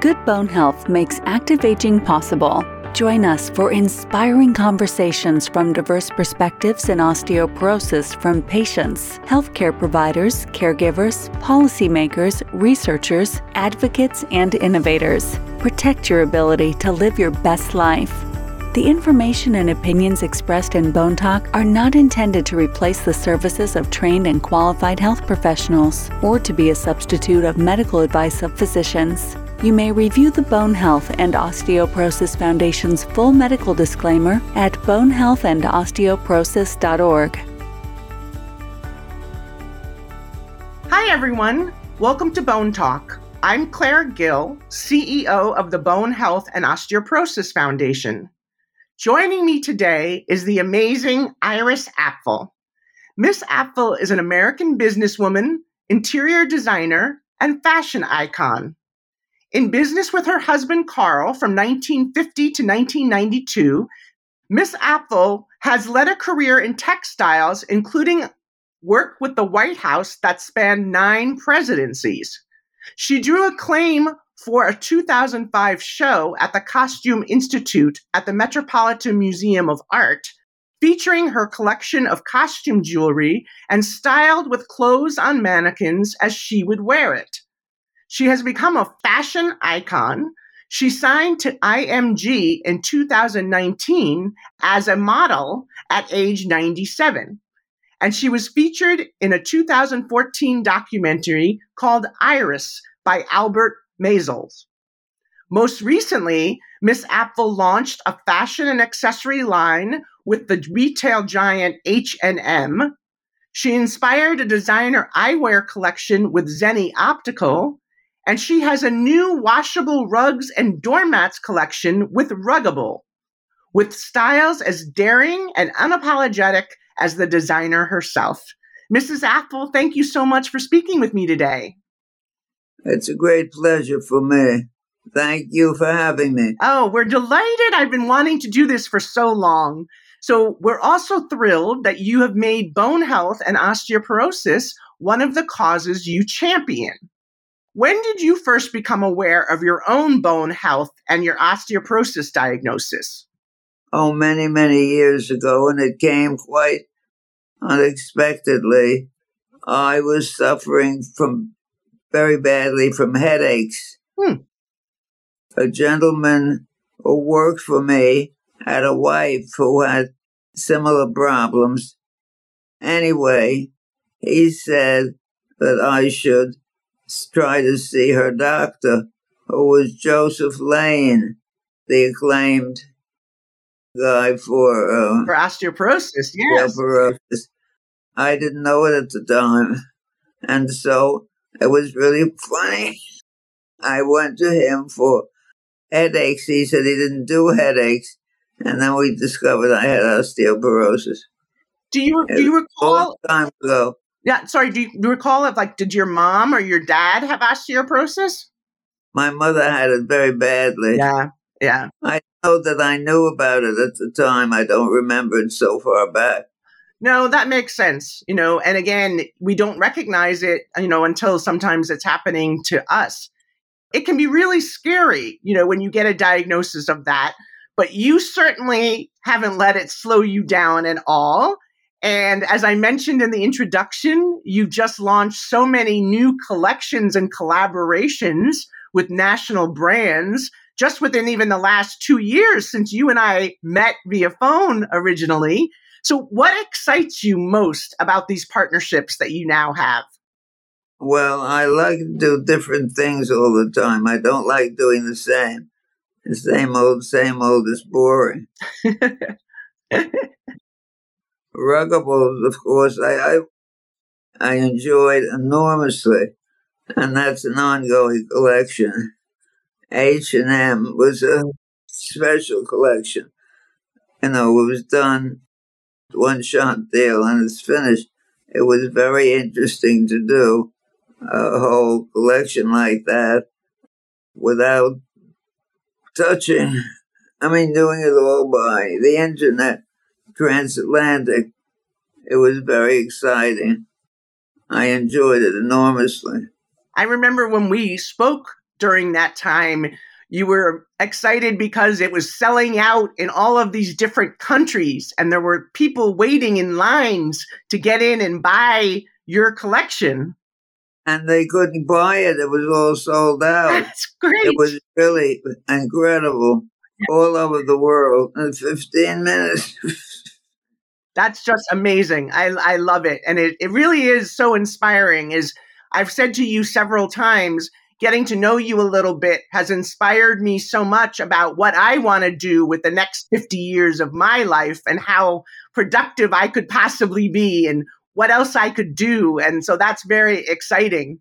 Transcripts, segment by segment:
Good bone health makes active aging possible. Join us for inspiring conversations from diverse perspectives in osteoporosis from patients, healthcare providers, caregivers, policymakers, researchers, advocates, and innovators. Protect your ability to live your best life. The information and opinions expressed in Bone Talk are not intended to replace the services of trained and qualified health professionals or to be a substitute of medical advice of physicians. You may review the Bone Health and Osteoporosis Foundation's full medical disclaimer at bonehealthandosteoporosis.org. Hi, everyone. Welcome to Bone Talk. I'm Claire Gill, CEO of the Bone Health and Osteoporosis Foundation. Joining me today is the amazing Iris Apfel. Miss Apfel is an American businesswoman, interior designer, and fashion icon. In business with her husband, Carl, from 1950 to 1992, Miss Apfel has led a career in textiles, including work with the White House that spanned 9 presidencies. She drew acclaim for a 2005 show at the Costume Institute at the Metropolitan Museum of Art, featuring her collection of costume jewelry and styled with clothes on mannequins as she would wear it. She has become a fashion icon. She signed to IMG in 2019 as a model at age 97. And she was featured in a 2014 documentary called Iris by Albert Maysles. Most recently, Miss Apfel launched a fashion and accessory line with the retail giant H&M. She inspired a designer eyewear collection with Zenni Optical. And she has a new washable rugs and doormats collection with Ruggable, with styles as daring and unapologetic as the designer herself. Mrs. Apfel, thank you so much for speaking with me today. It's a great pleasure for me. Thank you for having me. Oh, we're delighted. I've been wanting to do this for so long. So we're also thrilled that you have made bone health and osteoporosis one of the causes you champion. When did you first become aware of your own bone health and your osteoporosis diagnosis? Oh, many, many years ago, and it came quite unexpectedly. I was suffering very badly from headaches. A gentleman who worked for me had a wife who had similar problems. Anyway, he said that I should try to see her doctor, who was Joseph Lane, the acclaimed guy for osteoporosis. Yes. Osteoporosis. I didn't know it at the time. And so it was really funny. I went to him for headaches. He said he didn't do headaches. And then we discovered I had osteoporosis. Do you recall? A long time ago. Yeah, sorry, do you recall if, did your mom or your dad have osteoporosis? My mother had it very badly. Yeah. I know that I knew about it at the time. I don't remember it so far back. No, that makes sense, and again, we don't recognize it, until sometimes it's happening to us. It can be really scary, when you get a diagnosis of that, but you certainly haven't let it slow you down at all. And as I mentioned in the introduction, you've just launched so many new collections and collaborations with national brands just within even the last 2 years since you and I met via phone originally. So what excites you most about these partnerships that you now have? Well, I like to do different things all the time. I don't like doing the same. The same old is boring. Ruggable, of course, I enjoyed enormously, and that's an ongoing collection. H&M was a special collection. It was done one-shot deal, and it's finished. It was very interesting to do a whole collection like that without doing it all by the internet. Transatlantic. It was very exciting. I enjoyed it enormously. I remember when we spoke during that time. You were excited because it was selling out in all of these different countries, and there were people waiting in lines to get in and buy your collection. And they couldn't buy it. It was all sold out. That's great. It was really incredible, all over the world in 15 minutes. That's just amazing. I love it. And it really is so inspiring. As I've said to you several times, getting to know you a little bit has inspired me so much about what I want to do with the next 50 years of my life and how productive I could possibly be and what else I could do. And so that's very exciting.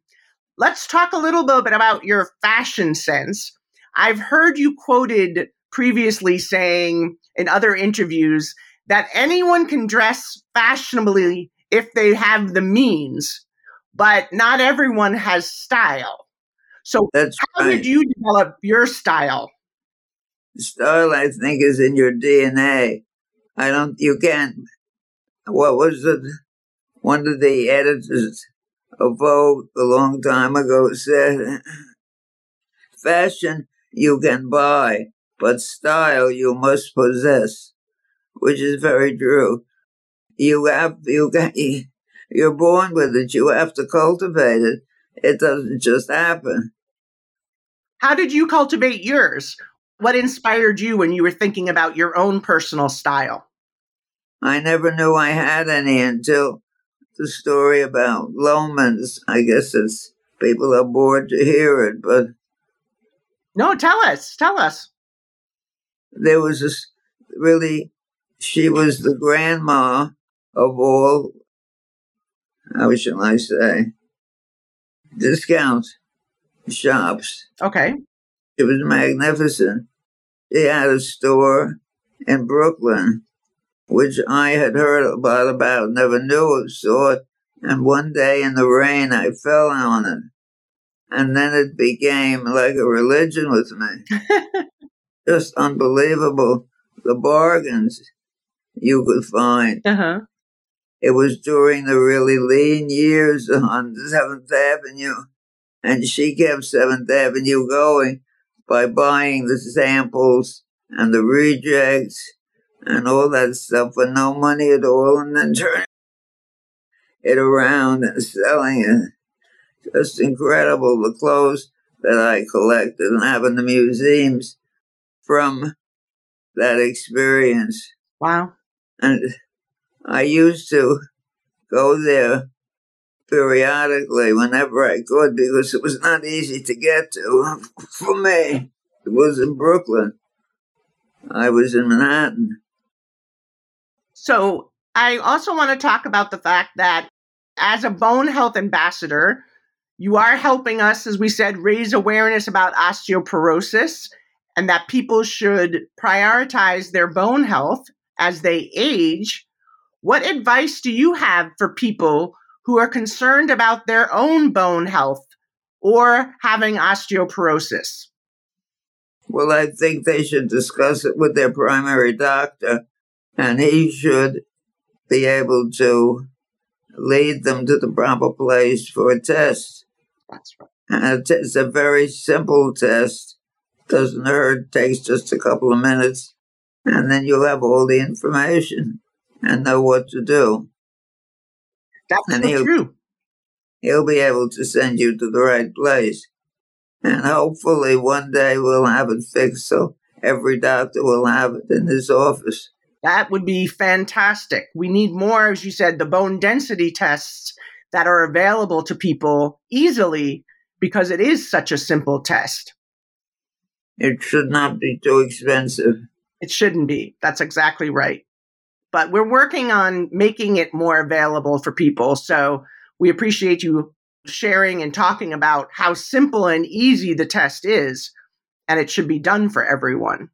Let's talk a little bit about your fashion sense. I've heard you quoted previously saying in other interviews that anyone can dress fashionably if they have the means, but not everyone has style. So how did you develop your style? Style, I think, is in your DNA. What was it? One of the editors of Vogue a long time ago said, fashion you can buy, but style you must possess, which is very true. You're born with it. You have to cultivate it. It doesn't just happen. How did you cultivate yours? What inspired you when you were thinking about your own personal style? I never knew I had any until the story about Loehmann's. I guess it's people are bored to hear it, but... No, tell us. There was this really... She was the grandma of all, how shall I say, discount shops. Okay. It was magnificent. She had a store in Brooklyn, which I had heard a lot about, never knew of sort. And one day in the rain, I fell on it. And then it became like a religion with me. Just unbelievable. The bargains you could find. Uh-huh. It was during the really lean years on 7th Avenue, and she kept 7th Avenue going by buying the samples and the rejects and all that stuff for no money at all, and then turning it around and selling it. Just incredible, the clothes that I collected and have in the museums from that experience. Wow. And I used to go there periodically whenever I could because it was not easy to get to. For me, it was in Brooklyn. I was in Manhattan. So I also want to talk about the fact that as a bone health ambassador, you are helping us, as we said, raise awareness about osteoporosis and that people should prioritize their bone health as they age. What advice do you have for people who are concerned about their own bone health or having osteoporosis? Well, I think they should discuss it with their primary doctor, and he should be able to lead them to the proper place for a test. That's right. And it's a very simple test. Doesn't hurt, takes just a couple of minutes, and then you'll have all the information and know what to do. That's true. He'll be able to send you to the right place. And hopefully one day we'll have it fixed so every doctor will have it in his office. That would be fantastic. We need more, as you said, the bone density tests that are available to people easily because it is such a simple test. It should not be too expensive. It shouldn't be. That's exactly right. But we're working on making it more available for people. So we appreciate you sharing and talking about how simple and easy the test is, and it should be done for everyone.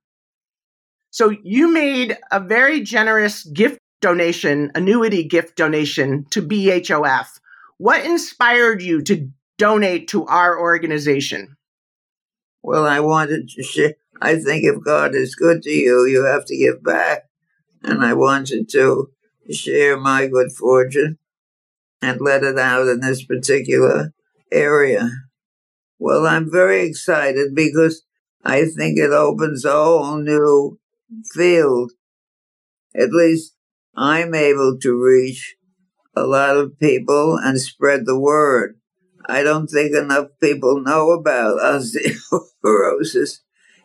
So you made a very generous gift donation, annuity gift donation to BHOF. What inspired you to donate to our organization? Well, I wanted to share. I think if God is good to you, you have to give back. And I wanted to share my good fortune and let it out in this particular area, Well, I'm very excited because I think it opens a whole new field. At least I'm able to reach a lot of people and spread the word. I don't think enough people know about osteoporosis.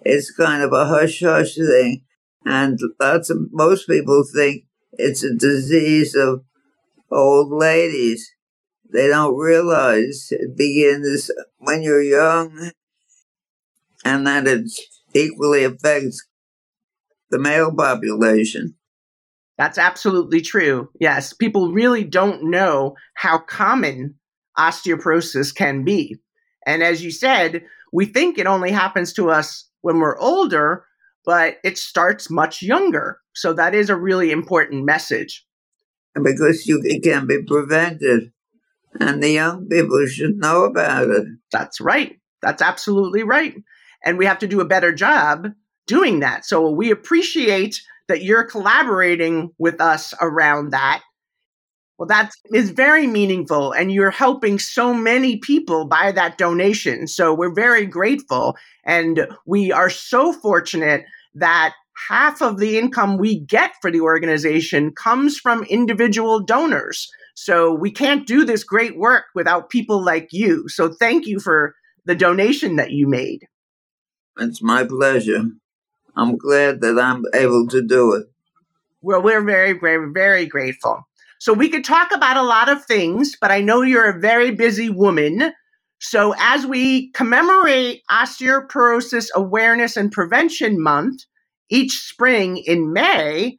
It's kind of a hush-hush thing, and most people think it's a disease of old ladies. They don't realize it begins when you're young, and that it equally affects the male population. That's absolutely true. Yes, people really don't know how common osteoporosis can be. And as you said, we think it only happens to us when we're older, but it starts much younger. So that is a really important message. And because it can be prevented, and the young people should know about it. That's right. That's absolutely right. And we have to do a better job doing that. So we appreciate that you're collaborating with us around that. Well, that is very meaningful, and you're helping so many people by that donation. So we're very grateful, and we are so fortunate that half of the income we get for the organization comes from individual donors. So we can't do this great work without people like you. So thank you for the donation that you made. It's my pleasure. I'm glad that I'm able to do it. Well, we're very, very, very grateful. So we could talk about a lot of things, but I know you're a very busy woman. So as we commemorate Osteoporosis Awareness and Prevention Month each spring in May,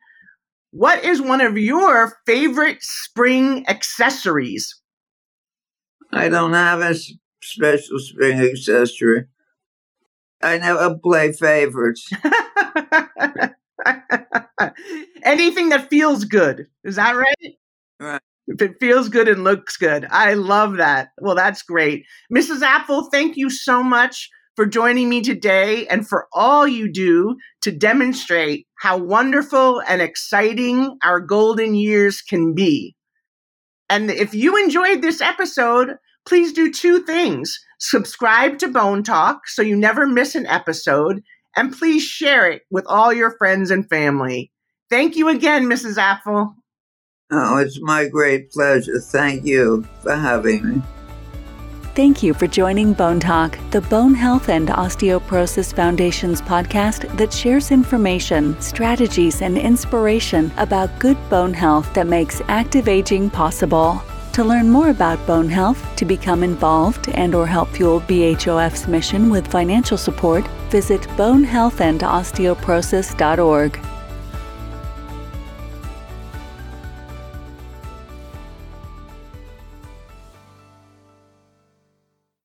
what is one of your favorite spring accessories? I don't have a special spring accessory. I never play favorites. Anything that feels good. Is that right? Right. If it feels good and looks good. I love that. Well, that's great. Mrs. Apfel, thank you so much for joining me today and for all you do to demonstrate how wonderful and exciting our golden years can be. And if you enjoyed this episode, please do two things. Subscribe to Bone Talk so you never miss an episode, and please share it with all your friends and family. Thank you again, Mrs. Apfel. Oh, it's my great pleasure. Thank you for having me. Thank you for joining Bone Talk, the Bone Health and Osteoporosis Foundation's podcast that shares information, strategies, and inspiration about good bone health that makes active aging possible. To learn more about bone health, to become involved and/or help fuel BHOF's mission with financial support, visit bonehealthandosteoporosis.org.